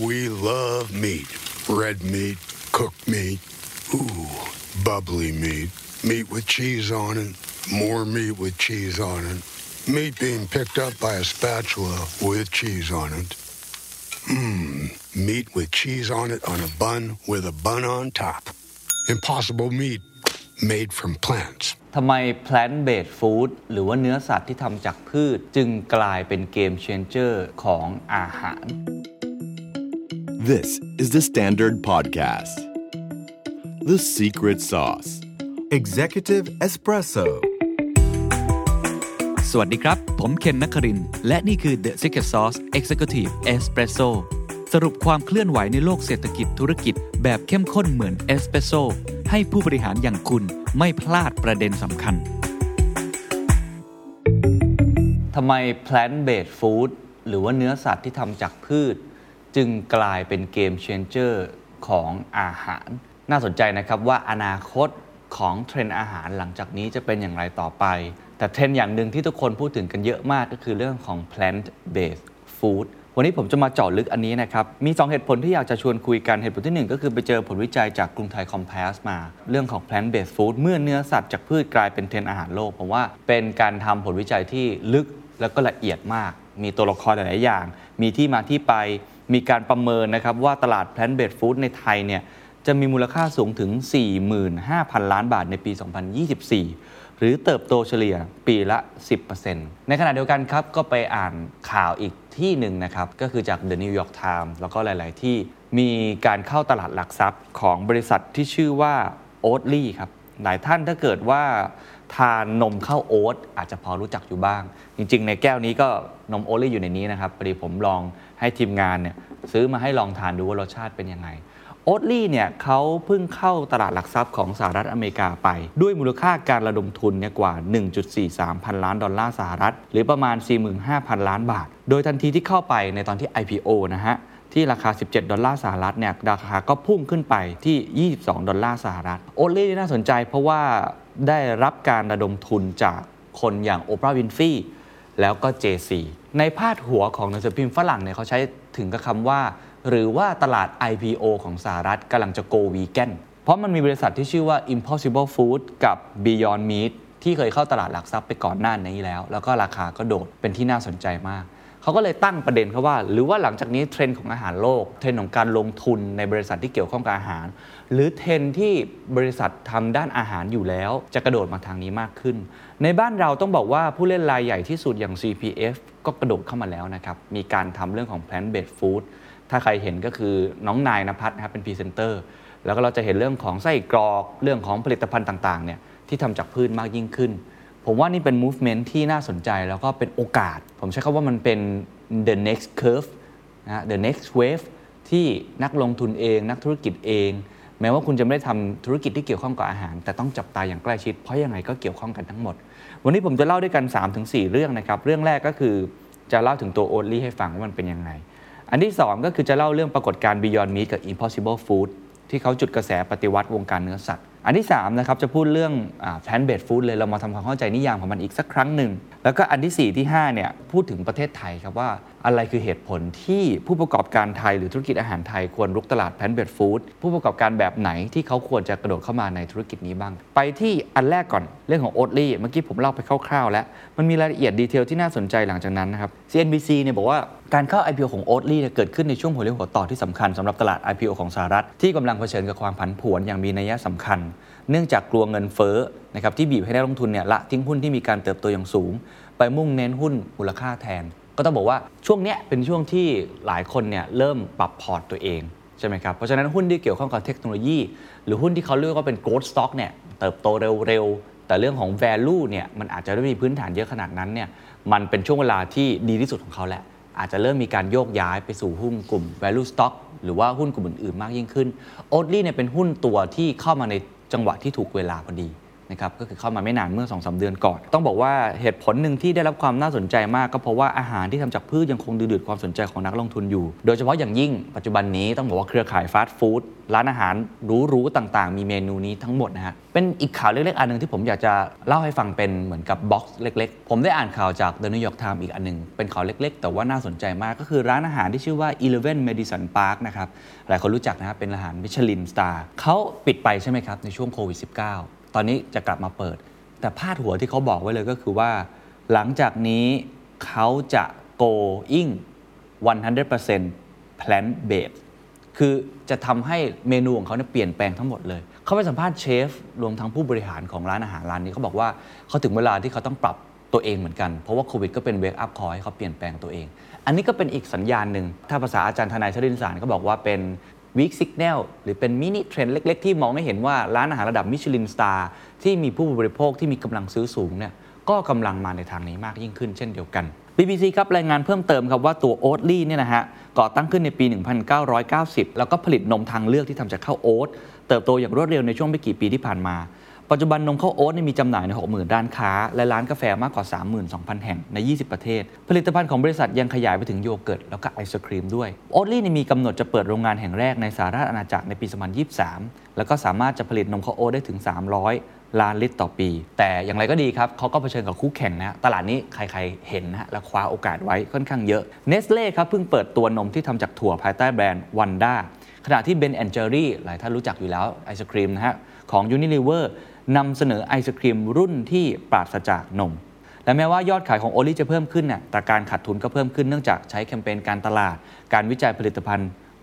We love meat. Red meat, cooked meat, ooh, bubbly meat, meat with cheese on it, more meat with cheese on it, meat being picked up by a spatula with cheese on it. Meat with cheese on it on a bun with a bun on top. Impossible meat made from plants. ทำไม Plant Based Food หรือว่าเนื้อสัตว์ที่ทำจากพืชจึงกลายเป็นเกมเชนเจอร์ของอาหาร This is the Standard Podcast. The Secret Sauce. Executive Espresso. สวัสดีครับผมเคนนครินทร์และนี่คือ The Secret Sauce Executive Espresso สรุปความเคลื่อนไหวในโลกเศรษฐกิจธุรกิจแบบเข้มข้นเหมือนเอสเปรสโซ่ให้ผู้บริหารอย่างคุณไม่พลาดประเด็นสำคัญทำไม Plant-based Food หรือว่าเนื้อสัตว์ที่ทำจากพืชจึงกลายเป็นเกมเชนเจอร์ของอาหารน่าสนใจนะครับว่าอนาคตของเทรนด์อาหารหลังจากนี้จะเป็นอย่างไรต่อไปแต่เทรนด์อย่างหนึ่งที่ทุกคนพูดถึงกันเยอะมากก็คือเรื่องของ Plant-based Food วันนี้ผมจะมาเจาะลึกอันนี้นะครับมี2เหตุผลที่อยากจะชวนคุยกันเหตุผลที่1ก็คือไปเจอผลวิจัยจากกรุงไทยคอมเพลสมาเรื่องของ Plant-based Food เมื่อเนื้อสัตว์จากพืชกลายเป็นเทรนด์อาหารโลกผมว่าเป็นการทำผลวิจัยที่ลึกแล้วก็ละเอียดมากมีตัวละครหลายอย่างมีที่มาที่ไปมีการประเมินนะครับว่าตลาด Plant-based Food ในไทยเนี่ยจะมีมูลค่าสูงถึง 45,000 ล้านบาทในปี 2024 หรือเติบโตเฉลี่ยปีละ 10% ในขณะเดียวกันครับก็ไปอ่านข่าวอีกที่หนึ่งนะครับก็คือจาก The New York Times แล้วก็หลายๆที่มีการเข้าตลาดหลักทรัพย์ของบริษัทที่ชื่อว่า Oatly ครับหลายท่านถ้าเกิดว่าทานนมข้าวโอ๊ตอาจจะพอรู้จักอยู่บ้างจริงๆในแก้วนี้ก็นมโอทลี่อยู่ในนี้นะครับพอดีผมลองให้ทีมงานเนี่ยซื้อมาให้ลองทานดูว่ารสชาติเป็นยังไงโอทลี่เนี่ยเขาเพิ่งเข้าตลาดหลักทรัพย์ของสหรัฐอเมริกาไปด้วยมูลค่าการระดมทุนเนี่ยกว่า 1.43 พันล้านดอลลาร์สหรัฐหรือประมาณ 45,000 ล้านบาทโดยทันทีที่เข้าไปในตอนที่ IPO นะฮะที่ราคา$17ดอลลาร์สหรัฐเนี่ยราคาก็พุ่งขึ้นไปที่$22ดอลลาร์สหรัฐโอทลี่น่าสนใจเพราะว่าได้รับการระดมทุนจากคนอย่างโอปราห์ วินฟรีย์แล้วก็ JC ในพาดหัวของหนังสือพิมพ์ฝรั่งเนี่ยเขาใช้ถึงกับคำว่าหรือว่าตลาด IPO ของสหรัฐกำลังจะ go vegan เพราะมันมีบริษัทที่ชื่อว่า Impossible Foods กับ Beyond Meat ที่เคยเข้าตลาดหลักทรัพย์ไปก่อนหน้านี้แล้วก็ราคาก็โดดเป็นที่น่าสนใจมากเขาก็เลยตั้งประเด็นเขาว่าหรือว่าหลังจากนี้เทรนด์ของอาหารโลกเทรนด์ของการลงทุนในบริษัทที่เกี่ยวข้องกับอาหารหรือเทรนด์ที่บริษัททำด้านอาหารอยู่แล้วจะกระโดดมาทางนี้มากขึ้นในบ้านเราต้องบอกว่าผู้เล่นรายใหญ่ที่สุดอย่าง CPF ก็กระโดดเข้ามาแล้วนะครับมีการทำเรื่องของ Plant Based Food ถ้าใครเห็นก็คือน้องนายณภัทรนะครับเป็นพรีเซนเตอร์แล้วก็เราจะเห็นเรื่องของไส้กรอกเรื่องของผลิตภัณฑ์ต่างๆเนี่ยที่ทำจากพืชมากยิ่งขึ้นผมว่านี่เป็น movement ที่น่าสนใจแล้วก็เป็นโอกาสผมใช้คำว่ามันเป็น the next curve นะ the next wave ที่นักลงทุนเองนักธุรกิจเองแม้ว่าคุณจะไม่ได้ทำธุรกิจที่เกี่ยวข้องกับอาหารแต่ต้องจับตาอย่างใกล้ชิดเพราะยังไงก็เกี่ยวข้องกันทั้งหมดวันนี้ผมจะเล่าด้วยกัน 3-4 เรื่องนะครับเรื่องแรกก็คือจะเล่าถึงตัว Oatly ให้ฟังว่ามันเป็นยังไงอันที่2ก็คือจะเล่าเรื่องปรากฏการณ์ Beyond Meat กับ Impossible Food ที่เขาจุดกระแสปฏิวัติวงการเนื้อสัตว์อันที่3นะครับจะพูดเรื่องPlant Based Food เลยเรามาทำความเข้าใจนิยามของมันอีกสักครั้งหนึ่งแล้วก็อันที่4ที่5เนี่ยพูดถึงประเทศไทยครับว่าอะไรคือเหตุผลที่ผู้ประกอบการไทยหรือธุรกิจอาหารไทยควรรุกตลาดPlant Based Food ผู้ประกอบการแบบไหนที่เขาควรจะกระโดดเข้ามาในธุรกิจนี้บ้างไปที่อันแรกก่อนเรื่องของ Oatly เมื่อกี้ผมเล่าไปคร่าวๆแล้วมันมีรายละเอียดดีเทลที่น่าสนใจหลังจากนั้นนะครับ CNBC เนี่ยบอกว่าการเข้า IPO ของ Oatly เกิดขึ้นในช่วงหัวเลี้ยวหัวต่อที่สำคัญสำหรับตลาด IPO ของสหรัฐที่กำลังเผชิญกับความผันผวนอย่างมีนัยสำคัญเนื่องจากกลัวเงินเฟ้อนะครับที่บีบให้นักลงทุนเนี่ยละทิ้งหุ้นที่มีการเติบโตอย่างสูงไปมุ่งเน้นหุ้นมูลค่าแทนก็ต้องบอกว่าช่วงเนี้ยเป็นช่วงที่หลายคนเนี่ยเริ่มปรับพอร์ตตัวเองใช่ไหมครับเพราะฉะนั้นหุ้นที่เกี่ยวข้องกับเทคโนโลยีหรือหุ้นที่เขาเรียกว่าเป็น growth stock เนี่ยเติบโตเร็วๆแต่เรื่องของ value เนี่ยมันอาจจะไม่มีพื้นฐานเยอะขนาดนั้นเนี่ยมันเป็นช่วงเวลาที่ดีที่สุดของเขาแหละอาจจะเริ่มมีการโยกย้ายไปสู่หุ้นกลุ่ม value stock หรือว่าหุ้นกลุ่มอื่นๆมากยิ่งขึ้น Oatly เนี่ยเป็นหุ้นตัวที่เข้ามาในจังหวะที่ถูกเวลาพอดี นะครับก็คือเข้ามาไม่นานเมื่อ 2-3 เดือนก่อนต้องบอกว่าเหตุผลหนึ่งที่ได้รับความน่าสนใจมากก็เพราะว่าอาหารที่ทำจากพืชยังคงดึงดูดความสนใจของนักลงทุนอยู่โดยเฉพาะอย่างยิ่งปัจจุบันนี้ต้องบอกว่าเครือข่ายฟาสต์ฟู้ดร้านอาหารหรูๆต่างๆมีเมนูนี้ทั้งหมดนะฮะเป็นอีกข่าวเล็กๆอันนึงที่ผมอยากจะเล่าให้ฟังเป็นเหมือนกับบ็อกซ์เล็กๆผมได้อ่านข่าวจาก The New York Times อีกอันนึงเป็นข่าวเล็กๆแต่ว่าน่าสนใจมากก็คือร้านอาหารที่ชื่อว่า Eleven Madison Park นะครับหลายคนรู้จักนะครับเป็นอาหารมิชลินสตาร์เค้าปิดไปใช่มั้ยครับในช่วงโควิด -19ตอนนี้จะกลับมาเปิดแต่พาดหัวที่เขาบอกไว้เลยก็คือว่าหลังจากนี้เขาจะ going 100% plant based คือจะทำให้เมนูของเขาเนี่ยเปลี่ยนแปลงทั้งหมดเลยเขาไปสัมภาษณ์เชฟรวมทั้งผู้บริหารของร้านอาหารร้านนี้เขาบอกว่าเขาถึงเวลาที่เขาต้องปรับตัวเองเหมือนกันเพราะว่าโควิดก็เป็น wake up call ให้เขาเปลี่ยนแปลงตัวเองอันนี้ก็เป็นอีกสัญญาณหนึ่งถ้าภาษาอาจารย์ทนายชรินสารก็บอกว่าเป็นweak signal หรือเป็นมินิเทรนด์เล็กๆที่มองให้เห็นว่าร้านอาหารระดับมิชลินสตาร์ที่มีผู้บริโภคที่มีกำลังซื้อสูงเนี่ยก็กำลังมาในทางนี้มากยิ่งขึ้นเช่นเดียวกัน BBC ครับรายงานเพิ่มเติมครับว่าตัว Oatly เนี่ยนะฮะก่อตั้งขึ้นในปี 1990 แล้วก็ผลิตนมทางเลือกที่ทำจากข้าวโอ๊ตเติบโตอย่างรวดเร็วในช่วงไม่กี่ปีที่ผ่านมาปัจจุบันนมข้าวโอ๊ตมีจำหน่ายใน 60,000 ร้านค้าและร้านกาแฟมากกว่า 32,000 แห่งใน 20 ประเทศผลิตภัณฑ์ของบริษัทยังขยายไปถึงโยเกิร์ตแล้วก็ไอศกรีมด้วย Oatly มีกำหนดจะเปิดโรงงานแห่งแรกในสหราชอาณาจักรในปี 2023แล้วก็สามารถจะผลิตนมข้าวโอ๊ตได้ถึง 300 ล้านลิตรต่อปีแต่อย่างไรก็ดีครับเขาก็เผชิญกับคู่แข่งนะตลาดนี้ใครๆเห็นนะและคว้าโอกาสไว้ค่อนข้างเยอะ Nestle ครับเพิ่งเปิดตัวนมที่ทำจากถั่วภายใต้แบรนด์ Wanda ขณะที่ Ben & Jerry หลายท่านรู้จักอยู่แล้วไอศกรีมนะฮะของ Unileverนำเสนอไอศครีมรุ่นที่ปราศจากนมและแม้ว่ายอดขายของโอลี่จะเพิ่มขึ้นเนี่ยแต่การขาดทุนก็เพิ่มขึ้นเนื่องจากใช้แคมเปญการตลาดการวิจัยผลิตภัณฑ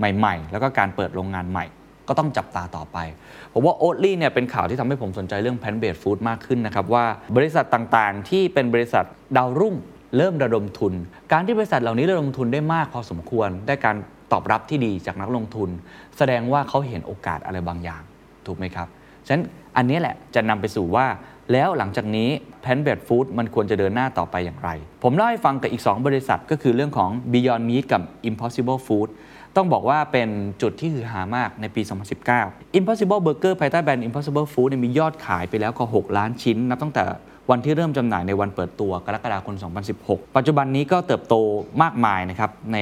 ์ใหม่ๆแล้วก็การเปิดโรงงานใหม่ก็ต้องจับตาต่อไปผมว่าโอลี่เนี่ยเป็นข่าวที่ทำให้ผมสนใจเรื่อง Plant Based Food มากขึ้นนะครับว่าบริษัทต่างๆที่เป็นบริษัทดาวรุ่งเริ่มระดมทุนการที่บริษัทเหล่านี้ระดมทุนได้มากพอสมควรได้การตอบรับที่ดีจากนักลงทุนแสดงว่าเขาเห็นโอกาสอะไรบางอย่างถูกไหมครับฉะนั้นอันนี้แหละจะนำไปสู่ว่าแล้วหลังจากนี้ Plant-based Food มันควรจะเดินหน้าต่อไปอย่างไรผมเล่าให้ฟังกับอีก2บริษัทก็คือเรื่องของ Beyond Meat กับ Impossible Food ต้องบอกว่าเป็นจุดที่ฮือฮามากในปี 2019 Impossible Burger ภายใต้แบรนด์ Impossible Food มียอดขายไปแล้วกว่า6ล้านชิ้นนับตั้งแต่วันที่เริ่มจำหน่ายในวันเปิดตัวกรกฎาคม 2016 ปัจจุบันนี้ก็เติบโตมากมายนะครับใ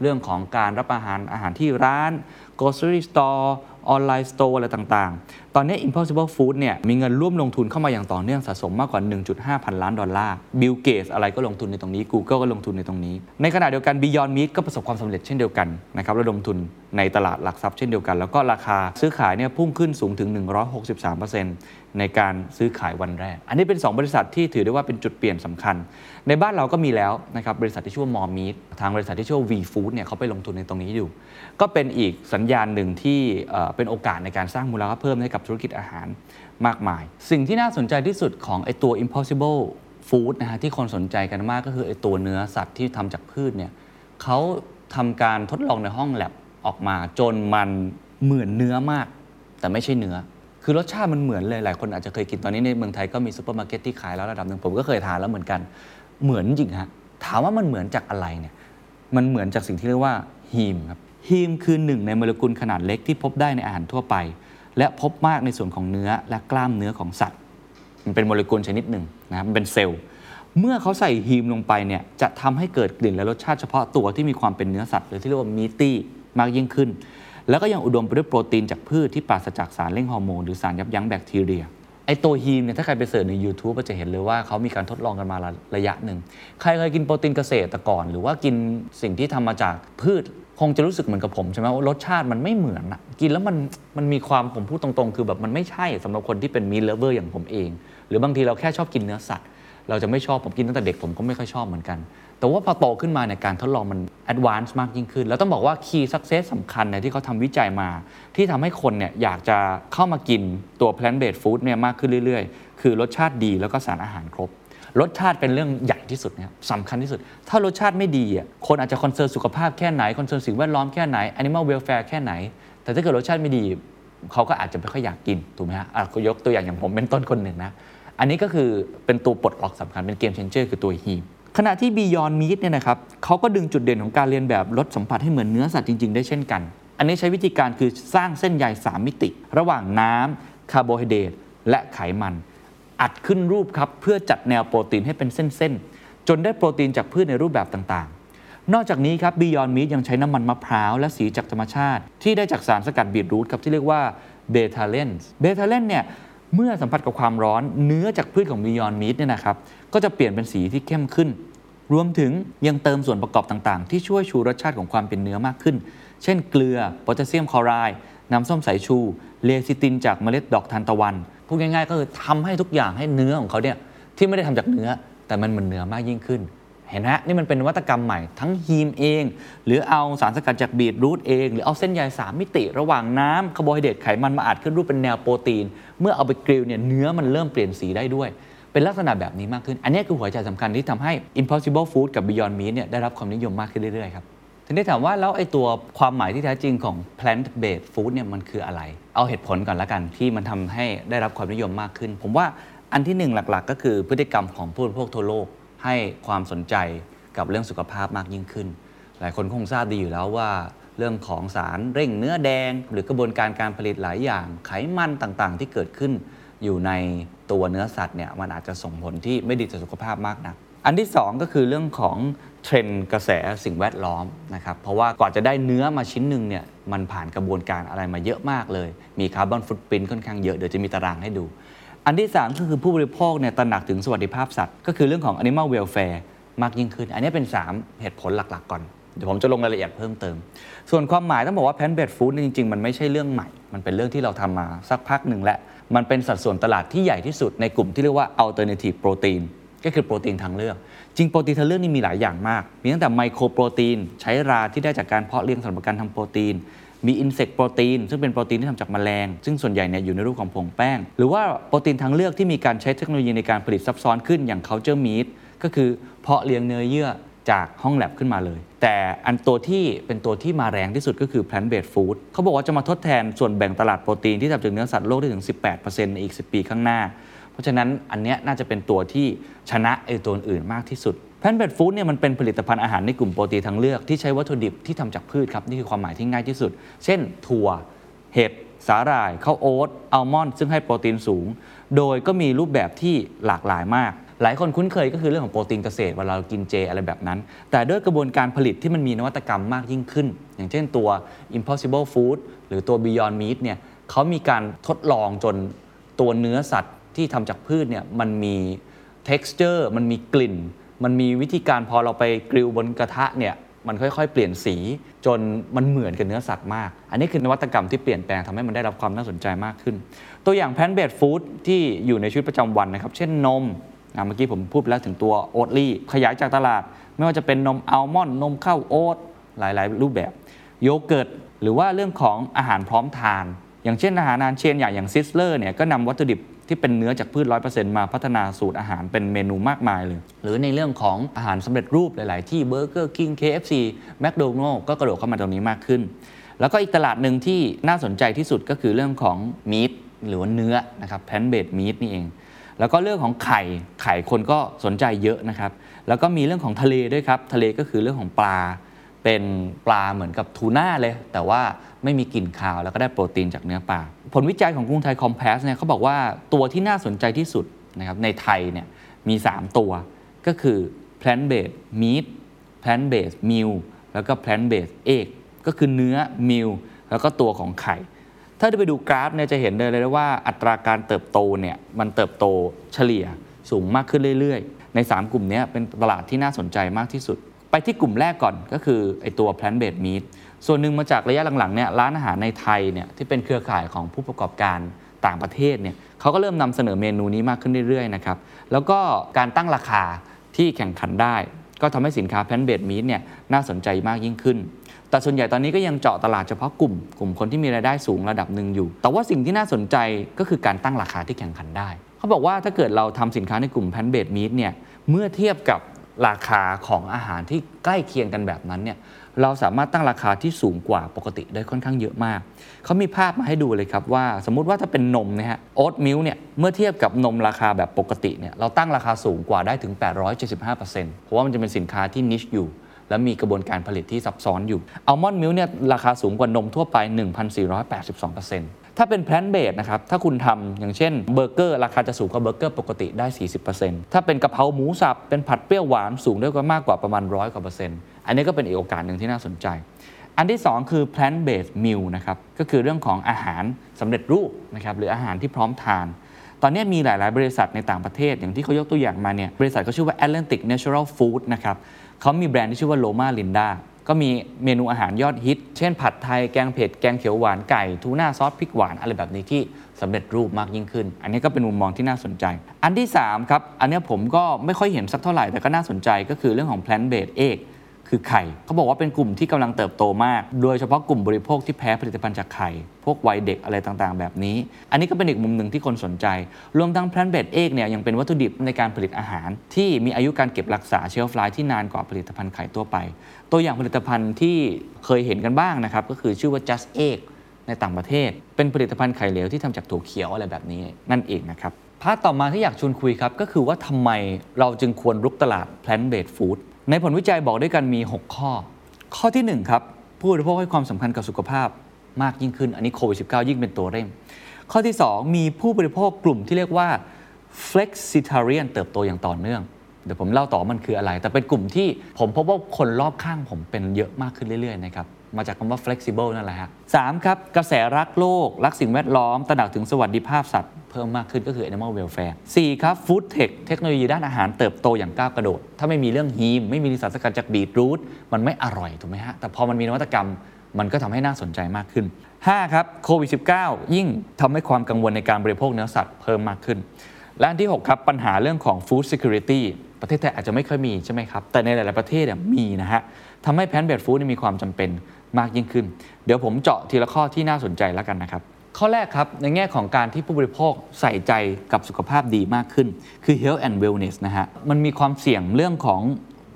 นเรื่องของการรับประทานอาหารที่ร้าน grocery store ออนไลน์ store อะไรต่างๆตอนนี้ Impossible Food เนี่ยมีเงินร่วมลงทุนเข้ามาอย่างต่อเนื่องสะสมมากกว่า 1.5 พันล้านดอลลาร์บิลเกตส์อะไรก็ลงทุนในตรงนี้ Google ก็ลงทุนในตรงนี้ในขณะเดียวกัน Beyond Meat ก็ประสบความสำเร็จเช่นเดียวกันนะครับระดมทุนในตลาดหลักทรัพย์เช่นเดียวกันแล้วก็ราคาซื้อขายเนี่ยพุ่งขึ้นสูงถึง 163% ในการซื้อขายวันแรกอันนี้เป็น2บริษัทที่ถือได้ว่าเป็นจุดเปลี่ยนสำคัญในบ้านเราก็มีแล้วนะครับบริษัทที่ชื่อว่า More Meat ทางบริษัทที่ชื่อว่า V Food เนี่ยเขาไปลงทุนในตรงนี้อยู่ก็เป็นอีกสัญญาณหนึ่งที่เป็นโอกาสในการสร้างมูลค่าเพิ่มให้กับธุรกิจอาหารมากมายสิ่งที่น่าสนใจที่สุดของไอตัว Impossible Food นะฮะที่คนสนใจกันมากก็คือไอตัวเนื้อสัตว์ที่ทำจากพืชเนี่ยเขาทำการทดลองในห้องแลบออกมาจนมันเหมือนเนื้อมากแต่ไม่ใช่เนื้อคือรสชาติมันเหมือนเลยหลายคนอาจจะเคยกินตอนนี้ในเมืองไทยก็มีซุปเปอร์มาร์เก็ตที่ขายแล้วระดับหนึ่งผมก็เคยทานแล้วเหมือนกันเหมือนจริงฮะถามว่ามันเหมือนจากอะไรเนี่ยมันเหมือนจากสิ่งที่เรียกว่าฮีมครับฮีมคือหนึ่งในโมเลกุลขนาดเล็กที่พบได้ในอาหารทั่วไปและพบมากในส่วนของเนื้อและกล้ามเนื้อของสัตว์มันเป็นโมเลกุลชนิดหนึ่งนะครับมันเป็นเซลล์เมื่อเขาใส่ฮีมลงไปเนี่ยจะทำให้เกิดกลิ่นและรสชาติเฉพาะตัวที่มีความเป็นเนื้อสัตว์หรือที่เรียกว่ามีตตี้มากยิ่งขึ้นแล้วก็ยังอุดมไปด้วยโปรตีนจากพืชที่ปราศจากสารเร่งฮอร์โมนหรือสารยับยั้งแบคทีเรียไอตัวฮีมเนี่ยถ้าใครไปเสิร์ชใน YouTube ก็จะเห็นเลยว่าเขามีการทดลองกันมาระยะหนึ่งใครเคยกินโปรตีนเกษตรก่อนหรือว่ากินสิ่งที่ทำมาจากพืชคงจะรู้สึกเหมือนกับผมใช่ไหมว่ารสชาติมันไม่เหมือนอะกินแล้วมันมีความผมพูดตรงๆคือแบบมันไม่ใช่สำหรับคนที่เป็นมีทเลฟเวอร์อย่างผมเองหรือบางทีเราแค่ชอบกินเนื้อสัตว์เราจะไม่ชอบผมกินตั้งแต่เด็กผมก็ไม่ค่อยชอบเหมือนกันแต่ว่าพอโตขึ้นมาในการทดลองมันแอดวานซ์มากยิ่งขึ้นแล้วต้องบอกว่า key success สำคัญในที่เขาทำวิจัยมาที่ทำให้คนเนี่ยอยากจะเข้ามากินตัว plant based food เนี่ยมากขึ้นเรื่อยๆคือรสชาติดีแล้วก็สารอาหารครบรสชาติเป็นเรื่องใหญ่ที่สุดนะครับสำคัญที่สุดถ้ารสชาติไม่ดีอ่ะคนอาจจะคอนเซิร์นสุขภาพแค่ไหนคอนเซิร์นสิ่งแวดล้อมแค่ไหน animal welfare แค่ไหนแต่ถ้าเกิดรสชาติไม่ดีเขาก็อาจจะไม่ค่อยอยากกินถูกไหมฮะยกตัวอย่างอย่างผมเป็นต้นคนหนึ่งนะอันนี้ก็คือเป็นตัวปลดล็อกสำคัญเป็นเกมเชนเจอร์คือตัวฮีมขณะที่ Beyond Meat เนี่ยนะครับเขาก็ดึงจุดเด่นของการเรียนแบบรสสัมผัสให้เหมือนเนื้อสัตว์จริงๆได้เช่นกันอันนี้ใช้วิธีการคือสร้างเส้นใย3มิติระหว่างน้ำคาร์โบไฮเดรตและไขมัน อัดขึ้นรูปครับเพื่อจัดแนวโปรตีนให้เป็นเส้นๆจนได้โปรตีนจากพืชในรูปแบบต่างๆนอกจากนี้ครับ Beyond Meat ยังใช้น้ำมันมะพร้าวและสีจากธรรมชาติที่ได้จากสารสกัดบีทรูทครับที่เรียกว่าเบทาเลนเบทาเลนเนี่ยเมื่อสัมผัสกับความร้อนเนื้อจากพืชของ Beyond Meat เนี่ยนะครับก็จะเปลี่ยนเป็นสีที่เข้มขึ้นรวมถึงยังเติมส่วนประกอบต่างๆที่ช่วยชูรสชาติของความเป็นเนื้อมากขึ้นเช่นเกลือโพแทสเซียมคลอไรด์น้ำส้มสายชูเลซิตินจากเมล็ดดอกทานตะวันพูดง่ายๆก็คือทำให้ทุกอย่างให้เนื้อของเขาเนี่ยที่ไม่ได้ทำจากเนื้อแต่มันเหมือนเนื้อมากยิ่งขึ้นเห็นฮะนี่มันเป็นนวัตกรรมใหม่ทั้งฮีมเองหรือเอาสารสกัดจากบีทรูทเองหรือเอาเส้นใย3มิติระหว่างน้ำคาร์โบไฮเดรตไขมันมาอัดขึ้นรูปเป็นแนวโปรตีนเมื่อเอาไปกริลเนี่ยเนื้อมันเริ่มเปลี่ยนสีได้ด้วยเป็นลักษณะแบบนี้มากขึ้นอันนี้คือหัวใจสำคัญที่ทำให้ Impossible Food กับ Beyond Meat เนี่ยได้รับความนิยมมากขึ้นเรื่อยๆครับทีนี้ถามว่าแล้วไอ้ตัวความหมายที่แท้จริงของ Plant Based Food เนี่ยมันคืออะไรเอาเหตุผลก่อนละกันที่มันทำให้ได้รับความนิยมมากขึ้นผมว่าอันที่หนึ่งหลักๆก็คือพฤติกรรมของผู้บริโภคทั่วโลกให้ความสนใจกับเรื่องสุขภาพมากยิ่งขึ้นหลายคนคงทราบดีอยู่แล้วว่าเรื่องของสารเร่งเนื้อแดงหรือกระบวนการการผลิตหลายอย่างไขมันต่างๆที่เกิดขึ้นอยู่ในตัวเนื้อสัตว์เนี่ยมันอาจจะส่งผลที่ไม่ดีต่อสุขภาพมากนักอันที่2ก็คือเรื่องของเทรนด์กระแสสิ่งแวดล้อมนะครับเพราะว่ากว่าจะได้เนื้อมาชิ้นนึงเนี่ยมันผ่านกระบวนการอะไรมาเยอะมากเลยมีคาร์บอนฟุตพริ้นท์ค่อนข้างเยอะเดี๋ยวจะมีตารางให้ดูอันที่3ก็คือผู้บริโภคเนี่ยตระหนักถึงสวัสดิภาพสัตว์ก็คือเรื่องของ Animal Welfare มากยิ่งขึ้นอันนี้เป็น3เหตุผลหลักๆก่อนเดี๋ยวผมจะลงรายละเอียดเพิ่มเติมส่วนความหมายต้องบอกว่า Plant Based Food จริงๆมันไม่ใช่เรื่องใหม่มันเป็นเรื่องที่เราทำมาสักพักนึงแล้วมันเป็นสัดส่วนตลาดที่ใหญ่ที่สุดในกลุ่มที่เรียกว่า Alternative Proteinก็คือโปรตีนทางเลือกจริงโปรตีนทางเลือกนี่มีหลายอย่างมากมีตั้งแต่ไมโครโปรตีนใช้ราที่ได้จากการเพาะเลี้ยงสำหรับการทำโปรตีนมีอินเสกโปรตีนซึ่งเป็นโปรตีนที่ทำจากแมลงซึ่งส่วนใหญ่เนี่ยอยู่ในรูปของผงแป้งหรือว่าโปรตีนทางเลือกที่มีการใช้เทคโนโลยีในการผลิตซับซ้อนขึ้นอย่าง culture meat ก็คือเพาะเลี้ยงเนื้อเยื่อจากห้องแลบขึ้นมาเลยแต่อันตัวที่เป็นตัวที่มาแรงที่สุดก็คือ plant based food เขาบอกว่าจะมาทดแทนส่วนแบ่งตลาดโปรตีนที่ทำจากเนื้อสัตว์โลกได้ถึง 18% ในอีก 10 ปีข้างหน้าเพราะฉะนั้นอันเนี้ยน่าจะเป็นตัวที่ชนะไอ้ตัวอื่นมากที่สุด Plant Based Food เนี่ยมันเป็นผลิตภัณฑ์อาหารในกลุ่มโปรตีนทางเลือกที่ใช้วัตถุดิบที่ทำจากพืชครับนี่คือความหมายที่ง่ายที่สุดเช่นถั่วเห็ดสาหร่ายข้าวโอ๊ตอัลมอนด์ซึ่งให้โปรตีนสูงโดยก็มีรูปแบบที่หลากหลายมากหลายคนคุ้นเคยก็คือเรื่องของโปรตีนเกษตรเวลาเรากินเจอะไรแบบนั้นแต่ด้วยกระบวนการผลิตที่มันมีนวัตกรรมมากยิ่งขึ้นอย่างเช่นตัว Impossible Food หรือตัว Beyond Meat เนี่ยเขามีการทดลองจนตัวเนื้อสัตว์ที่ทำจากพืชเนี่ยมันมี texture มันมีกลิ่นมันมีวิธีการพอเราไปกริลบนกระทะเนี่ยมันค่อยๆเปลี่ยนสีจนมันเหมือนกับเนื้อสัตว์มากอันนี้คือนวัตกรรมที่เปลี่ยนแปลงทำให้มันได้รับความน่าสนใจมากขึ้นตัวอย่าง Plant Based Food ที่อยู่ในชีวิตประจำวันนะครับเช่นนมเมื่อกี้ผมพูดไปแล้วถึงตัว Oatly ขยายจากตลาดไม่ว่าจะเป็นนมอัลมอนด์นมข้าวโอ๊ตหลายๆรูปแบบโยเกิร์ตหรือว่าเรื่องของอาหารพร้อมทานอย่างเช่นอาหารนานเชนอย่างซิสเลอร์เนี่ยก็นำวัตถุดิบที่เป็นเนื้อจากพืช 100% มาพัฒนาสูตรอาหารเป็นเมนูมากมายเลยหรือในเรื่องของอาหารสำเร็จรูปหลายๆที่เบอร์เกอร์คิง KFC แมคโดนัลด์ก็กระโดดเข้ามาตรงนี้มากขึ้นแล้วก็อีกตลาดหนึ่งที่น่าสนใจที่สุดก็คือเรื่องของมีทหรือว่าเนื้อนะครับแพลนท์เบสมีทนี่เองแล้วก็เรื่องของไข่คนก็สนใจเยอะนะครับแล้วก็มีเรื่องของทะเลด้วยครับทะเลก็คือเรื่องของปลาเป็นปลาเหมือนกับทูน่าเลยแต่ว่าไม่มีกลิ่นคาวแล้วก็ได้โปรตีนจากเนื้อปลาผลวิจัยของกรุงไทยคอมเพลสเนี่ยเขาบอกว่าตัวที่น่าสนใจที่สุดนะครับในไทยเนี่ยมี3ตัวก็คือ Plant Based Meat Plant Based Meal แล้วก็ Plant Based Egg ก็คือเนื้อ Meal แล้วก็ตัวของไข่ถ้าได้ไปดูกราฟเนี่ยจะเห็นเลยว่าอัตราการเติบโตเนี่ยมันเติบโตเฉลี่ยสูงมากขึ้นเรื่อยๆใน3กลุ่มนี้เป็นตลาดที่น่าสนใจมากที่สุดไปที่กลุ่มแรกก่อนก็คือไอตัว Plant Based Meat ส่วนหนึ่งมาจากระยะหลังๆเนี่ยร้านอาหารในไทยเนี่ยที่เป็นเครือข่ายของผู้ประกอบการต่างประเทศเนี่ยเขาก็เริ่มนำเสนอเมนูนี้มากขึ้นเรื่อยๆนะครับแล้วก็การตั้งราคาที่แข่งขันได้ก็ทำให้สินค้า Plant Based Meat เนี่ยน่าสนใจมากยิ่งขึ้นแต่ส่วนใหญ่ตอนนี้ก็ยังเจาะตลาดเฉพาะกลุ่มคนที่มีรายได้สูงระดับหนึ่งอยู่แต่ว่าสิ่งที่น่าสนใจก็คือการตั้งราคาที่แข่งขันได้เขาบอกว่าถ้าเกิดเราทำสินค้าในกลุ่ม Plant Based Meat เนี่ยเมื่อเทียบกับราคาของอาหารที่ใกล้เคียงกันแบบนั้นเนี่ยเราสามารถตั้งราคาที่สูงกว่าปกติได้ค่อนข้างเยอะมากเขามีภาพมาให้ดูเลยครับว่าสมมุติว่าถ้าเป็นนมนะฮะโอ๊ตมิลค์เนี่ยเมื่อเทียบกับนมราคาแบบปกติเนี่ยเราตั้งราคาสูงกว่าได้ถึง 875% เพราะว่ามันจะเป็นสินค้าที่นิชอยู่และมีกระบวนการผลิตที่ซับซ้อนอยู่อัลมอนด์มิลค์เนี่ยราคาสูงกว่านมทั่วไป 1,482% ถ้ ถ้าเป็น Plant Based นะครับถ้าคุณทำอย่างเช่นเบอร์เกอร์ราคาจะสูงกว่าเบอร์เกอร์ปกติได้ 40% ถ้าเป็นกะเพราหมูสับเป็นผัดเปรี้ยวหวานสูงด้วยกันมากกว่าประมาณ100%อันนี้ก็เป็นอีกโอกาสนึงที่น่าสนใจอันที่2คือ Plant Based Meal นะครับก็คือเรื่องของอาหารสำเร็จรูปนะครับหรืออาหารที่พร้อมทานตอนนี้มีหลายๆบริษัทในต่างประเทศอย่างที่เขายกตัวอย่างมาเนี่ยบริษัทเขาชื่อว่า Atlantic Natural Food นะครับเขามีแบรนด์ที่ชื่อว่า Loma Linda ก็มีเมนูอาหารยอดฮิตเช่นผัดไทยแกงเผ็ดแกงเขียวหวานไก่ทูน่าซอสพริกหวานอะไรแบบนี้ที่สำเร็จรูปมากยิ่งขึ้นอันนี้ก็เป็นมุมมองที่น่าสนใจอันที่3ครับอันนี้ผมก็ไม่ค่อยเห็นสักเท่าไหร่แต่ก็น่าสนใจก็คือเรื่องของ Plant Based Eggคือไข่เขาบอกว่าเป็นกลุ่มที่กำลังเติบโตมากโดยเฉพาะกลุ่มบริโภคที่แพ้ผลิตภัณฑ์จากไข่พวกวัยเด็กอะไรต่างๆแบบนี้อันนี้ก็เป็นอีกมุมหนึ่งที่คนสนใจรวมทั้ง Plant Based Egg เนี่ยยังเป็นวัตถุดิบในการผลิตอาหารที่มีอายุการเก็บรักษาเชลฟ์ไลฟ์ที่นานกว่าผลิตภัณฑ์ไข่ทั่วไปตัวอย่างผลิตภัณฑ์ที่เคยเห็นกันบ้างนะครับก็คือชื่อว่า just egg ในต่างประเทศเป็นผลิตภัณฑ์ไข่เหลวที่ทำจากถั่วเขียวอะไรแบบนี้นั่นเองนะครับพาร์ทต่อมาที่อยากชวนคุยครับก็คือว่าทำไมเราจึงควรรุกตลาด Plant Based Foodในผลวิจัยบอกด้วยกันมี6ข้อข้อที่1ครับผู้บริโภคให้ความสำคัญกับสุขภาพมากยิ่งขึ้นอันนี้โควิด-19 ยิ่งเป็นตัวเร่งข้อที่2มีผู้บริโภคกลุ่มที่เรียกว่า flexitarian เติบโตอย่างต่อเนื่องเดี๋ยวผมเล่าต่อมันคืออะไรแต่เป็นกลุ่มที่ผมพบว่าคนรอบข้างผมเป็นเยอะมากขึ้นเรื่อยๆนะครับมาจากคำว่า flexible นั่นแหละฮะ3ครับกระแสรักโลกรักสิ่งแวดล้อมตระหนักถึงสวัสดิภาพสัตว์เพิ่มมากขึ้นก็คือ animal welfare 4ครับ food tech เทคโนโลยีด้านอาหารเติบโตอย่างก้าวกระโดดถ้าไม่มีเรื่องฮีมไม่มีสารสกัดจากบีทรูทมันไม่อร่อยถูกไหมฮะแต่พอมันมีนวัตกรรมมันก็ทำให้น่าสนใจมากขึ้น5ครับโควิด-19 ยิ่งทำให้ความกังวลในการบริโภคเนื้อสัตว์เพิ่มมากขึ้นและอันที่6ครับปัญหาเรื่องของ food security ประเทศไทยอาจจะไม่ค่อยมีใช่ไหมครับแต่ในหลายๆประเทศมีนะฮะทำให้ plant based food มีความจำเป็นมากยิ่งขึ้นเดี๋ยวผมเจาะทีละข้อที่น่าสนใจแล้วกันนะครับข้อแรกครับในแง่ของการที่ผู้บริโภคใส่ใจกับสุขภาพดีมากขึ้นคือ health and wellness นะฮะมันมีความเสี่ยงเรื่องของ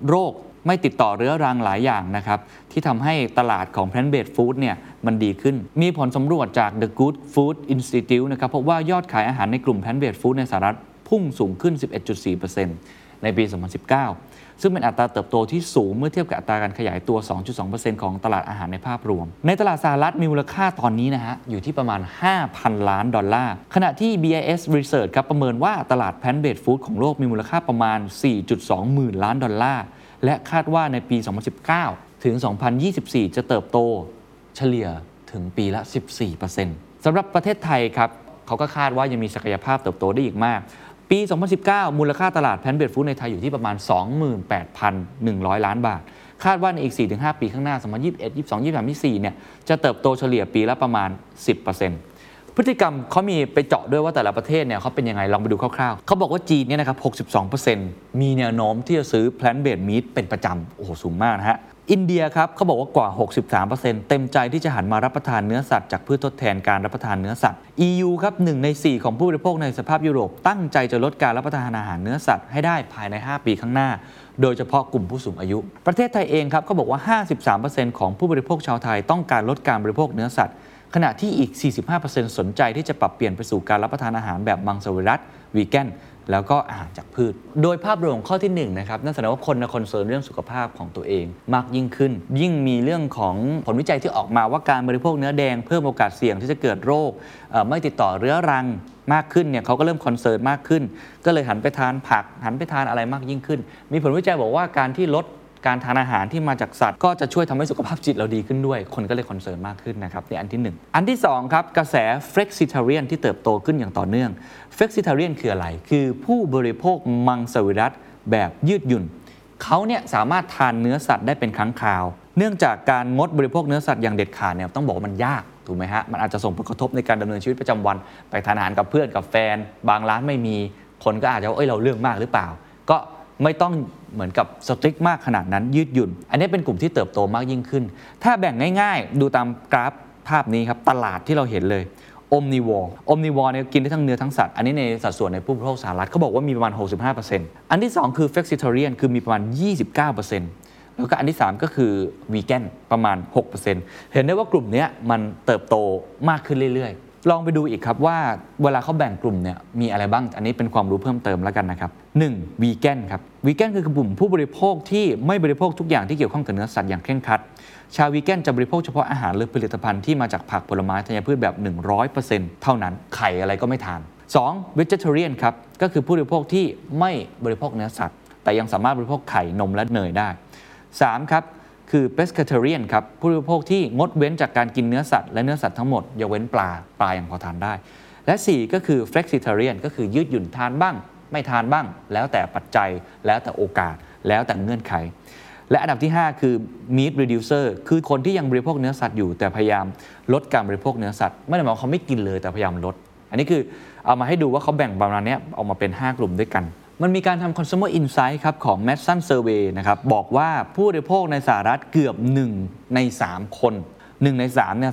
โรคไม่ติดต่อเรื้อรังหลายอย่างนะครับที่ทำให้ตลาดของ Plant Based Food เนี่ยมันดีขึ้นมีผลสำรวจจาก The Good Food Institute นะครับพบว่ายอดขายอาหารในกลุ่ม Plant Based Food ในสหรัฐพุ่งสูงขึ้น 11.4% ในปี 2019 ซึ่งเป็นอัตราเติบโตที่สูงเมื่อเทียบกับอัตราการขยายตัว 2.2% ของตลาดอาหารในภาพรวมในตลาดสหรัฐมีมูลค่าตอนนี้นะฮะอยู่ที่ประมาณ 5,000 ล้านดอลลาร์ขณะที่ BIS Research ครับประเมินว่าตลาด Plant Based Food ของโลกมีมูลค่าประมาณ 4.2 หมื่นล้านดอลลาร์และคาดว่าในปี 2019 ถึง 2024 จะเติบโตเฉลี่ยถึงปีละ 14% สำหรับประเทศไทยครับเขาก็คาดว่ายังมีศักยภาพเติบโตได้อีกมากปี 2019 มูลค่าตลาด Plant Based Food ในไทยอยู่ที่ประมาณ 28,100 ล้านบาทคาดว่าในอีก 4-5 ปีข้างหน้า 2021 22 23 24 เนี่ยจะเติบโตเฉลี่ยปีละประมาณ 10%พฤติกรรมเขามีไปเจาะด้วยว่าแต่ละประเทศเนี่ยเขาเป็นยังไงลองไปดูคร่าวๆเขาบอกว่าจีนเนี่ยนะครับ 62% มีแนวโน้มที่จะซื้อ Plant Based Meat เป็นประจำโอ้โหสูงมากนะฮะอินเดียครับเขาบอกว่ากว่า 63% เต็มใจที่จะหันมารับประทานเนื้อสัตว์จากพืชทดแทนการรับประทานเนื้อสัตว์ EU ครับ1ใน4ของผู้บริโภคในสภาพยุโรปตั้งใจจะลดการรับประทานอาหารเนื้อสัตว์ให้ได้ภายใน5ปีข้างหน้าโดยเฉพาะกลุ่มผู้สูงอายุประเทศไทยเองครับเขาบอกว่า 53% ของผู้บริโภคชาวไทยต้องการลดการบริโภคเนื้อสัตว์ขณะที่อีก 45% สนใจที่จะปรับเปลี่ยนไปสู่การรับประทานอาหารแบบมังสวิรัติวีแกนแล้วก็อาหารจากพืชโดยภาพรวมข้อที่1นะครับนั่นแสดงว่าคนคอนเซิร์นเรื่องสุขภาพของตัวเองมากยิ่งขึ้นยิ่งมีเรื่องของผลวิจัยที่ออกมาว่าการบริโภคเนื้อแดงเพิ่มโอกาสเสี่ยงที่จะเกิดโรคไม่ติดต่อเรื้อรังมากขึ้นเนี่ยเขาก็เริ่มคอนเซิร์นมากขึ้นก็เลยหันไปทานผักหันไปทานอะไรมากยิ่งขึ้นมีผลวิจัยบอกว่าการที่ลดการทานอาหารที่มาจากสัตว์ก็จะช่วยทำให้สุขภาพจิตเราดีขึ้นด้วยคนก็เลยคอนเซิร์นมากขึ้นนะครับนี่อันที่1อันที่2ครับกระแส flexitarian ที่เติบโตขึ้นอย่างต่อเนื่อง flexitarian คืออะไรคือผู้บริโภคมังสวิรัติแบบยืดหยุ่นเขาเนี่ยสามารถทานเนื้อสัตว์ได้เป็นครั้งคราวเนื่องจากการงดบริโภคเนื้อสัตว์อย่างเด็ดขาดเนี่ยต้องบอกว่ามันยากถูกไหมฮะมันอาจจะส่งผลกระทบในการดำเนินชีวิตประจำวันไปทานอาหารกับเพื่อนกับแฟนบางร้านไม่มีคนก็อาจจะว่าเราเรื่องมากหรือเปล่าก็ไม่ต้องเหมือนกับสตริกมากขนาดนั้นยืดหยุ่นอันนี้เป็นกลุ่มที่เติบโตมากยิ่งขึ้นถ้าแบ่งง่ายๆดูตามกราฟภาพนี้ครับตลาดที่เราเห็นเลยOmnivore เนี่ยกินได้ทั้งเนื้อทั้งสัตว์อันนี้ในสัดส่วนในผู้บริโภคสหรัฐเขาบอกว่ามีประมาณ 65% อันที่2คือ Flexitarian คือมีประมาณ 29% แล้วก็อันที่3ก็คือ Vegan ประมาณ 6% เห็นได้ว่ากลุ่มนี้มันเติบโตมากขึ้นเรื่อยๆ ลองไปดูอีกครับว่าเวลาเขาแบ่งกลุ่มเนี่ยมีอะไรบ้างอันนี้เป็นความรู้เพิ่มเติมแล้วกันนะครับ1วีแกนครับวีแกนคือกลุ่มผู้บริโภคที่ไม่บริโภคทุกอย่างที่เกี่ยวข้องกับเนื้อสัตว์อย่างเคร่งครัดชาววีแกนจะบริโภคเฉพาะอาหารหรือผลิตภัณฑ์ที่มาจากผักผลไม้ธัญพืชแบบ 100% เท่านั้นไข่อะไรก็ไม่ทาน2 vegetarian ครับก็คือผู้บริโภคที่ไม่บริโภคเนื้อสัตว์แต่ยังสามารถบริโภคไข่นมและเนยได้3ครับคือpescatarian ครับผู้บริโภคที่งดเว้นจากการกินเนื้อสัตว์และเนื้อสัตว์ทั้งหมดยกเว้นปลาอย่างพอทานได้และ4ก็คือ flexitarian ก็คือยืดหยุ่นทานบ้างไม่ทานบ้างแล้วแต่ปัจจัยแล้วแต่โอกาสแล้วแต่เงื่อนไขและอันดับที่5คือ meat reducer คือคนที่ยังบริโภคเนื้อสัตว์อยู่แต่พยายามลดการบริโภคเนื้อสัตว์ไม่ได้หมายความว่าเขาไม่กินเลยแต่พยายามลดอันนี้คือเอามาให้ดูว่าเขาแบ่งประมาณนี้ออกมาเป็น5กลุ่มด้วยกันมันมีการทำ Consumer Insight ครับของ Mattsson Survey นะครับบอกว่าผู้บริโภคในสหรัฐเกือบ1ใน3คน1ใน3เนี่ย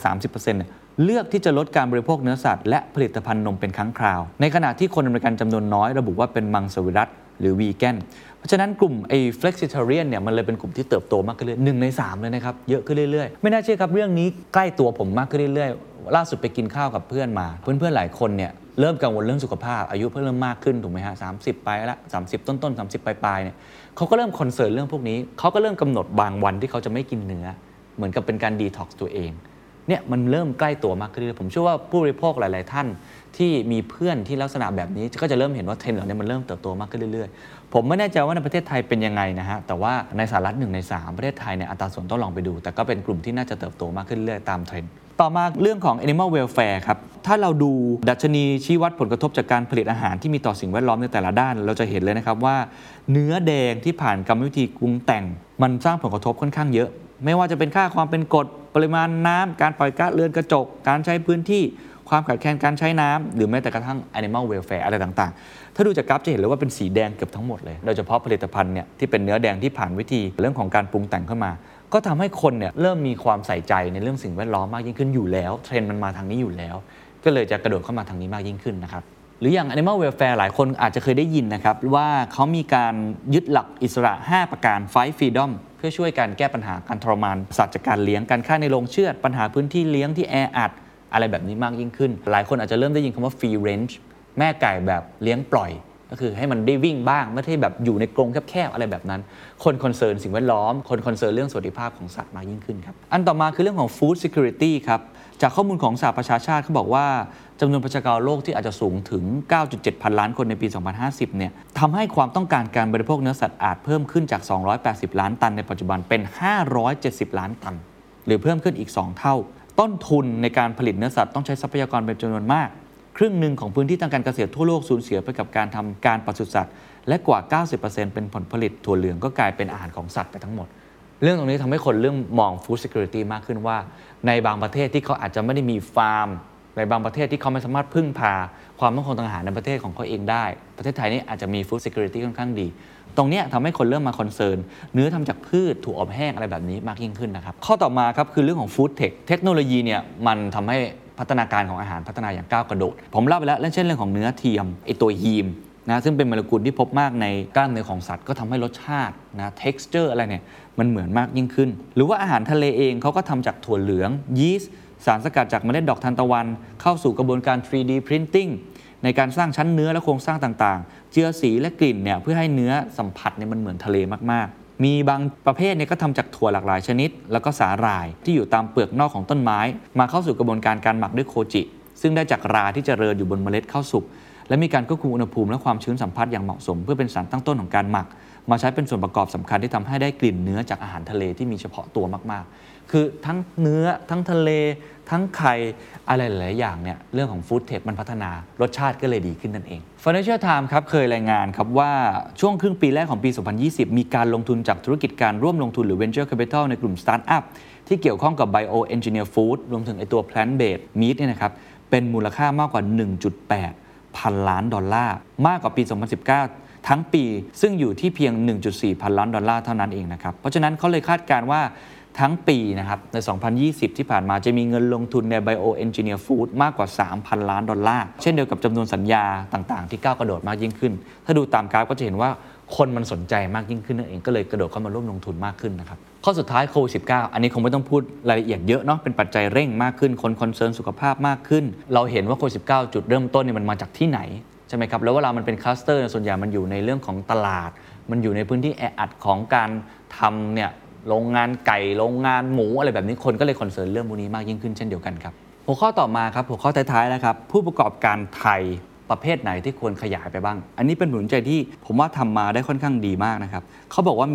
30% เลือกที่จะลดการบริโภคเนื้อสัตว์และผลิตภัณฑ์นมเป็นครั้งคราวในขณะที่คนอเมริกันจำนวนน้อยระบุว่าเป็นมังสวิรัติหรือวีแกนเพราะฉะนั้นกลุ่มไอ้ flexitarian เนี่ยมันเลยเป็นกลุ่มที่เติบโตมากขึ้นเรื่อยๆ1ใน3เลยนะครับเยอะขึ้นเรื่อยๆไม่น่าเชื่อครับเรื่องนี้ใกล้ตัวผมมากขึ้นเรื่อยๆล่าสุดไปกินข้าวกับเพื่อนมาเพื่อนๆหลายคนเนี่ยเริ่มกังวลเรื่องสุขภาพอายุเริ่มมากขึ้นถูกไหมฮะ30ไปแล้ว30ต้นๆ30ปลายๆเนี่ยเขาก็เริ่มคอนเซิร์นเรื่องพวกนี้เขาก็เริ่มกำหนดบางวันที่เขาจะไม่กินเนื้อเหมือนกับเป็นการดีท็อกซ์ตัวเองเนี่ยมันเริ่มใกล้ตัวมากขึ้นเลยผมเชื่อว่าผู้บริโภคหลายๆท่านที่มีเพื่อนที่ลักษณะแบบนี้ก็จะเริ่มเห็นว่าเทรนด์เหล่านี้มันเริ่มเติบโตมากขึ้นเรื่อยๆผมไม่แน่ใจว่าในประเทศไทยเป็นยังไงนะฮะแต่ว่าในสหรัฐ1ใน3ประเทศไทยเนี่ยอัตราส่วนต้องลองไปดูแต่ก็เป็นกลุ่มที่น่าจะเติบโตมากขึ้นเรื่อยๆตามเทรนด์ต่อมาเรื่องของ Animal Welfare ครับถ้าเราดูดัชนีชี้วัดผลกระทบจากการผลิตอาหารที่มีต่อสิ่งแวดล้อมในแต่ละด้านเราจะเห็นเลยนะครับว่าเนื้อแดงที่ผ่านกรรมวิธีปรุงแต่งมันสร้างผลกระทบค่อนข้างเยอะไม่ว่าจะเป็นค่าความเป็นกรดปริมาณน้ำการปล่อยก๊าซเรือนกระจกการใช้พื้นที่ความขาดแคลนการใช้น้ำหรือแม้แต่กระทั่ง Animal Welfare อะไรต่างๆถ้าดูจากกราฟจะเห็นเลยว่าเป็นสีแดงเกือบทั้งหมดเลยโดยเฉพาะผลิตภัณฑ์เนี่ยที่เป็นเนื้อแดงที่ผ่านวิธีเรื่องของการปรุงแต่งเข้ามาก็ทำให้คนเนี่ยเริ่มมีความใส่ใจในเรื่องสิ่งแวดล้อมมากยิ่งขึ้นอยู่แล้วเทรนด์มันมาทางนี้อยู่แล้วก็เลยจะกระโดดเข้ามาทางนี้มากยิ่งขึ้นนะครับหรืออย่าง Animal Welfare หลายคนอาจจะเคยได้ยินนะครับว่าเขามีการยึดหลักอิสระ5ประการ Five Freedom เพื่อช่วยการแก้ปัญหาการทรมานสัตว์จากการเลี้ยงการฆ่าในโรงเชือดปัญหาพื้นที่เลี้ยงที่แออัดอะไรแบบนี้มากยิ่งขึ้นหลายคนอาจจะเริ่มได้ยินคำว่า Free Range แม่ไก่แบบเลี้ยงปล่อยก็คือให้มันได้วิ่งบ้างไม่ใช่แบบอยู่ในกรงแคบๆอะไรแบบนั้นคนคอนเซิร์นสิ่งแวดล้อมคนคอนเซิร์นเรื่องสวัสดิภาพของสัตว์มากยิ่งขึ้นครับอันต่อมาคือเรื่องของ Food Security ครับจากข้อมูลของสหประชาชาติเขาบอกว่าจำนวนประชากรโลกที่อาจจะสูงถึง 9.7 พันล้านคนในปี 2050 เนี่ยทำให้ความต้องการการบริโภคเนื้อสัตว์อาจเพิ่มขึ้นจาก 280 ล้านตันในปัจจุบันเป็น 570 ล้านตันหรือเพิ่มขึ้นอีก 2 เท่าต้นทุนในการผลิตเนื้อสัตว์ต้องใช้ทรัพยากรเป็นจำนวนมากครึ่งหนึ่งของพื้นที่ทางการเกษตรทั่วโลกสูญเสียไปกับการทำการปศุสัตว์และกว่า 90% เป็นผลผลิตถั่วเหลืองก็กลายเป็นอาหารของสัตว์ไปทั้งหมดเรื่องตรงนี้ทำให้คนเรื่องมอง Food Security มากขึ้นว่าในบางประเทศที่เขาอาจจะไม่ได้มีฟาร์มในบางประเทศที่เขาไม่สามารถพึ่งพาความมั่นคงทางอาหารในประเทศของเขาเองได้ประเทศไทยนี่อาจจะมี Food Security ค่อนข้างดีตรงนี้ทำให้คนเริ่มมาคอนเซิร์นเนื้อทำจากพืชถั่วอบแห้งอะไรแบบนี้มากยิ่งขึ้นนะครับข้อต่อมาครับคือเรื่องของ Food Tech เทคโนโลยีเนี่ยมันทำให้พัฒนาการของอาหารพัฒนาอย่างก้าวกระโดดผมเล่าไปแล้วเช่นเรื่องของเนื้อเทียมไอตัวฮีมนะซึ่งเป็นโมเลกุลที่พบมากในกล้ามเนื้อของสัตว์ก็ทำให้รสชาตินะ texture อะไรเนี่ยมันเหมือนมากยิ่งขึ้นหรือว่าอาหารทะเลเองเขาก็ทำจากถั่วเหลืองยีสต์สารสกัดจากเมล็ดดอกทานตะวันเข้าสู่กระบวนการ 3D printing ในการสร้างชั้นเนื้อและโครงสร้างต่างๆเจือสีและกลิ่นเนี่ยเพื่อให้เนื้อสัมผัสเนี่ยมันเหมือนทะเลมากๆมีบางประเภทเนี่ยก็ทำจากถั่วหลากหลายชนิดแล้วก็สาหร่ายที่อยู่ตามเปลือกนอกของต้นไม้มาเข้าสู่กระบวนการการหมักด้วยโคจิซึ่งได้จากราที่เจริญอยู่บนเมล็ดข้าวสุกและมีการควบคุมอุณหภูมิและความชื้นสัมผัสอย่างเหมาะสมเพื่อเป็นสารตั้งต้นของการหมักมาใช้เป็นส่วนประกอบสำคัญที่ทำให้ได้กลิ่นเนื้อจากอาหารทะเลที่มีเฉพาะตัวมากๆคือทั้งเนื้อทั้งทะเลทั้งไข่อะไรหลายอย่างเนี่ยเรื่องของฟู้ดเทคมันพัฒนารสชาติก็เลยดีขึ้นนั่นเอง Financial Times ครับเคยรายงานครับว่าช่วงครึ่งปีแรกของปี 2020 มีการลงทุนจากธุรกิจการร่วมลงทุนหรือ Venture Capital ในกลุ่ม Startup ที่เกี่ยวข้องกับ Bioengineer Food รวมถึงไอตัว Plant Based Meat เนี่ยนะครับเป็นมูลค่ามากกว่า $1.8 พันล้านมากกว่าปี 2019 ทั้งปีซึ่งอยู่ที่เพียง 1.4 พันล้านดอลลาร์เท่านั้นเองนะครับเพราะฉะนั้นเขาเลยคาดการณ์ว่าทั้งปีนะครับใน 2020 ที่ผ่านมาจะมีเงินลงทุนใน Bioengineer Food มากกว่า 3,000 ล้านดอลลาร์เช่นเดียวกับจำนวนสัญญาต่างๆที่ก้าวกระโดดมากยิ่งขึ้นถ้าดูตามกราฟก็จะเห็นว่า คนมันสนใจมากยิ่งขึ้นนั่นเองก็เลยกระโดดเข้ามาร่วมลงทุนมากขึ้นนะครับข้อสุดท้ายโควิด -19 อันนี้คงไม่ต้องพูดรายละเอียดเยอะเนาะเป็นปัจจัยเร่งมากขึ้นคนคอนเซิร์นสุขภาพมากขึ้นเราเห็นว่าโควิด -19 จุดเริ่มต้นเนี่ยมันมาจากที่ไหนใช่ไหมครับแล้วเวลามันเป็นคลัสเตอร์ส่วนใหญ่มันอยู่ในเรื่องของตลาดมันอยู่ในพื้นที่แออัดของการทำเนี่ยโรงงานไก่โรงงานหมูอะไรแบบนี้คนก็เลยคอนเซิร์นเรื่องพวกนี้มากยิ่งขึ้นเช่นเดียวกันครับหัวข้อต่อมาครับหัวข้อท้ายๆนะครับผู้ประกอบการไทยประเภทไหนที่ควรขยายไปบ้างอันนี้เป็นผลใจที่ผมว่าทำมาได้ค่อนข้างดีมากนะครับเขาบอกว่า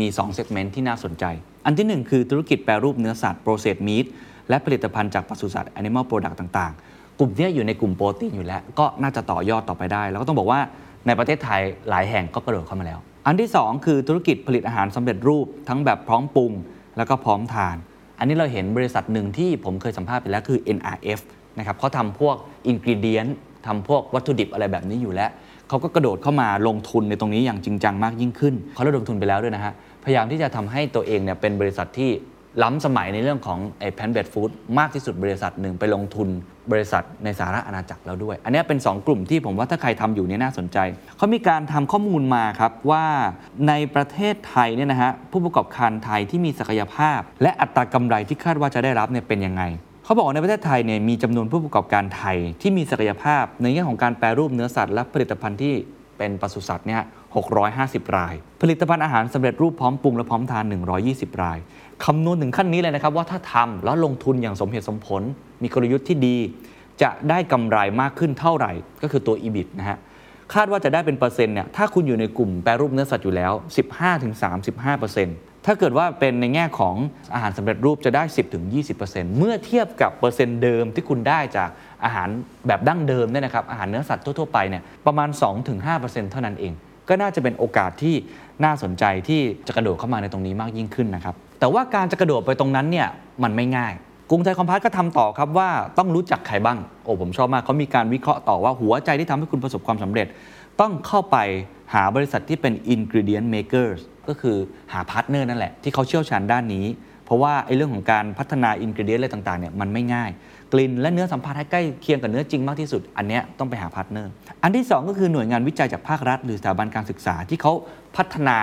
มี2เซกเมนต์ที่น่าสนใจอันที่1คือธุรกิจแปรรูปเนื้อสัตว์ Processed Meat และผลิตภัณฑ์จากปศุสัตว์ Animal Product ต่างๆกลุ่มนี้อยู่ในกลุ่มโปรตีนอยู่แล้วก็น่าจะต่อยอดต่อไปได้แล้วก็ต้องบอกว่าในประเทศไทยหลายแห่งก็กระโดดเข้ามาแล้วอันที่2คือธุรกิจผลิตอาหารสำเร็จรูปทั้งแบบพร้อมปรุงแล้วก็พร้อมทานอันนี้เราเห็นบริษัทหนึ่งที่ผมเคยสัมภาษณ์ไปแล้วคือ NRF นะครับเขาทำพวก ingredient ทำพวกวัตถุดิบอะไรแบบนี้อยู่แล้วเขาก็กระโดดเข้ามาลงทุนในตรงนี้อย่างจริงจังมากยิ่งขึ้นเขาระดมทุนไปแล้วด้วยนะฮะพยายามที่จะทำให้ตัวเองเนี่ยเป็นบริษัทที่ล้ำสมัยในเรื่องของไอ้ Plant-based Food มากที่สุดบริษัทหนึ่งไปลงทุนบริษัทในสหอาณาจักรแล้วด้วยอันนี้เป็น2กลุ่มที่ผมว่าถ้าใครทำอยู่เนี่ยน่าสนใจเขามีการทำข้อมูลมาครับว่าในประเทศไทยเนี่ยนะฮะผู้ประกอบการไทยที่มีศักยภาพและอัตรากำไรที่คาดว่าจะได้รับเนี่ยเป็นยังไงเขาบอกว่าในประเทศไทยเนี่ยมีจำนวนผู้ประกอบการไทยที่มีศักยภาพในแง่ของการแปรรูปเนื้อสัตว์และผลิตภัณฑ์ที่เป็นปศุสัตว์เนี่ย650รายผลิตภัณฑ์อาหารสำเร็จรูปพร้อมปรุงและพร้อมทาน120รายคำนวณถึงขั้นนี้เลยนะครับว่าถ้าทำแล้วลงทุนอย่างสมเหตุสมผลมีกลยุทธ์ที่ดีจะได้กำไรมากขึ้นเท่าไหร่ก็คือตัว EBIT นะฮะคาดว่าจะได้เป็นเปอร์เซ็นต์เนี่ยถ้าคุณอยู่ในกลุ่มแปรรูปเนื้อสัตว์อยู่แล้ว 15-35% ถ้าเกิดว่าเป็นในแง่ของอาหารสำเร็จรูปจะได้ 10-20% เมื่อเทียบกับเปอร์เซ็นต์เดิมที่คุณได้จากอาหารแบบดั้งเดิมเนี่ยนะครับอาหารเนื้อสัตว์ทั่วๆไปเนี่ยประมาณ 2-5% เท่านั้นเองก็น่าจะเป็นโอกาสที่น่าสนใจที่จะกระโดดเข้ามาในตรงนี้มากยิ่งขึ้นนะครับแต่ว่าการจะกระโดดไปตรงนั้นเนี่ยมันไม่ง่ายกรุงไทยคอมพาสก็ทำต่อครับว่าต้องรู้จักใครบ้างโอ้ผมชอบมากเขามีการวิเคราะห์ต่อว่าหัวใจที่ทำให้คุณประสบความสำเร็จต้องเข้าไปหาบริษัทที่เป็น ingredient makers ก็คือหาพาร์ทเนอร์นั่นแหละที่เขาเชี่ยวชาญด้านนี้เพราะว่าไอ้เรื่องของการพัฒนา ingredient อะไรต่างๆเนี่ยมันไม่ง่ายกลิ่นและเนื้อสัมผัสให้ใกล้เคียงกับเนื้อจริงมากที่สุดอันเนี้ยต้องไปหาพาร์ทเนอร์อันที่2ก็คือหน่วยงานวิจัยจากภาครัฐหรือสถาบันการศึกษาที่เขาพัฒนา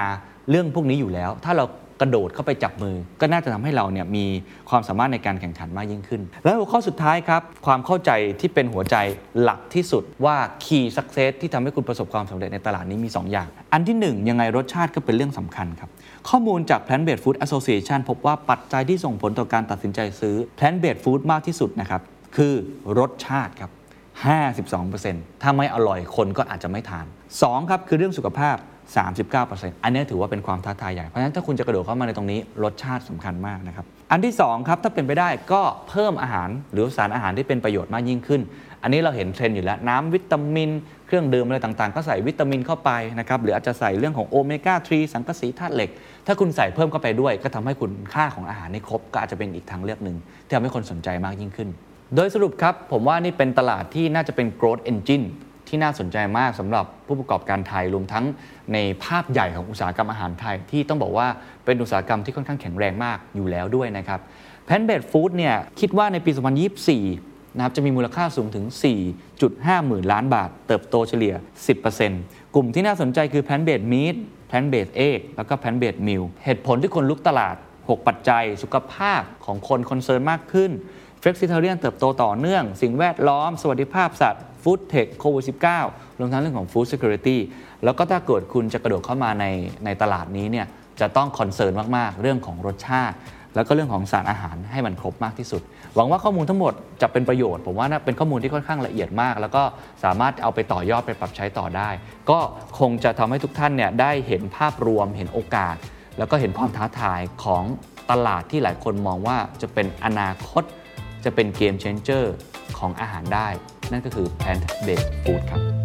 เรื่องพวกนี้อยู่แล้วถ้าเรากระโดดเข้าไปจับมือก็น่าจะทำให้เราเนี่ยมีความสามารถในการแข่งขันมากยิ่งขึ้นและหัวข้อสุดท้ายครับความเข้าใจที่เป็นหัวใจหลักที่สุดว่า key success ที่ทำให้คุณประสบความสำเร็จในตลาดนี้มี2อย่างอันที่1ยังไงรสชาติก็เป็นเรื่องสำคัญครับข้อมูลจาก Plant Based Food Association พบว่าปัจจัยที่ส่งผลต่อการตัดสินใจซื้อ Plant Based Food มากที่สุดนะครับคือรสชาติครับ 52% ถ้าไม่อร่อยคนก็อาจจะไม่ทาน2ครับคือเรื่องสุขภาพ39% อันนี้ถือว่าเป็นความท้าทายใหญ่เพราะฉะนั้นถ้าคุณจะกระโดดเข้ามาในตรงนี้รสชาติสำคัญมากนะครับอันที่2ครับถ้าเป็นไปได้ก็เพิ่มอาหารหรือสารอาหารที่เป็นประโยชน์มากยิ่งขึ้นอันนี้เราเห็นเทรนด์อยู่แล้วน้ำวิตามินเครื่องดื่มอะไรต่างๆก็ใส่วิตามินเข้าไปนะครับหรืออาจจะใส่เรื่องของโอเมก้า3สังกะสีธาตุเหล็กถ้าคุณใส่เพิ่มเข้าไปด้วยก็ทำให้คุณค่าของอาหารนี่ครบก็อาจจะเป็นอีกทางเลือกนึงที่ทำให้คนสนใจมากยิ่งขึ้นโดยสรุปครับผมว่านี่เป็นตลาดที่น่าจะเป็น growth engineที่น่าสนใจมากสำหรับผู้ประกอบการไทยรวมทั้งในภาพใหญ่ของอุตสาหกรรมอาหารไทยที่ต้องบอกว่าเป็นอุตสาหกรรมที่ค่อนข้างแข็งแรงมากอยู่แล้วด้วยนะครับ Plant-based Food เนี่ยคิดว่าในปี 2024 นะครับจะมีมูลค่าสูงถึง 4.5 หมื่นล้านบาทเติบโตเฉลี่ย 10% กลุ่มที่น่าสนใจคือ Plant-based Meat Plant-based Egg แล้วก็ Plant-based Meal เหตุผลที่คนลุกตลาด 6 ปัจจัยสุขภาพของคนคอนเซิร์นมากขึ้น Flexitarian เติบโตต่อเนื่องสิ่งแวดล้อมสวัสดิภาพสัตว์Food Tech โควิด -19 รวมทั้งเรื่องของ Food Security แล้วก็ถ้าเกิดคุณจะกระโดดเข้ามาในตลาดนี้เนี่ยจะต้องคอนเซิร์นมากๆเรื่องของรสชาติแล้วก็เรื่องของสารอาหารให้มันครบมากที่สุดหวังว่าข้อมูลทั้งหมดจะเป็นประโยชน์ผมว่านะเป็นข้อมูลที่ค่อนข้างละเอียดมากแล้วก็สามารถเอาไปต่อยอดไปปรับใช้ต่อได้ก็คงจะทำให้ทุกท่านเนี่ยได้เห็นภาพรวมเห็นโอกาสแล้วก็เห็นความท้าทายของตลาดที่หลายคนมองว่าจะเป็นอนาคตจะเป็นเกมเชนเจอร์ของอาหารได้นั่นก็คือ Plant-based Food ครับ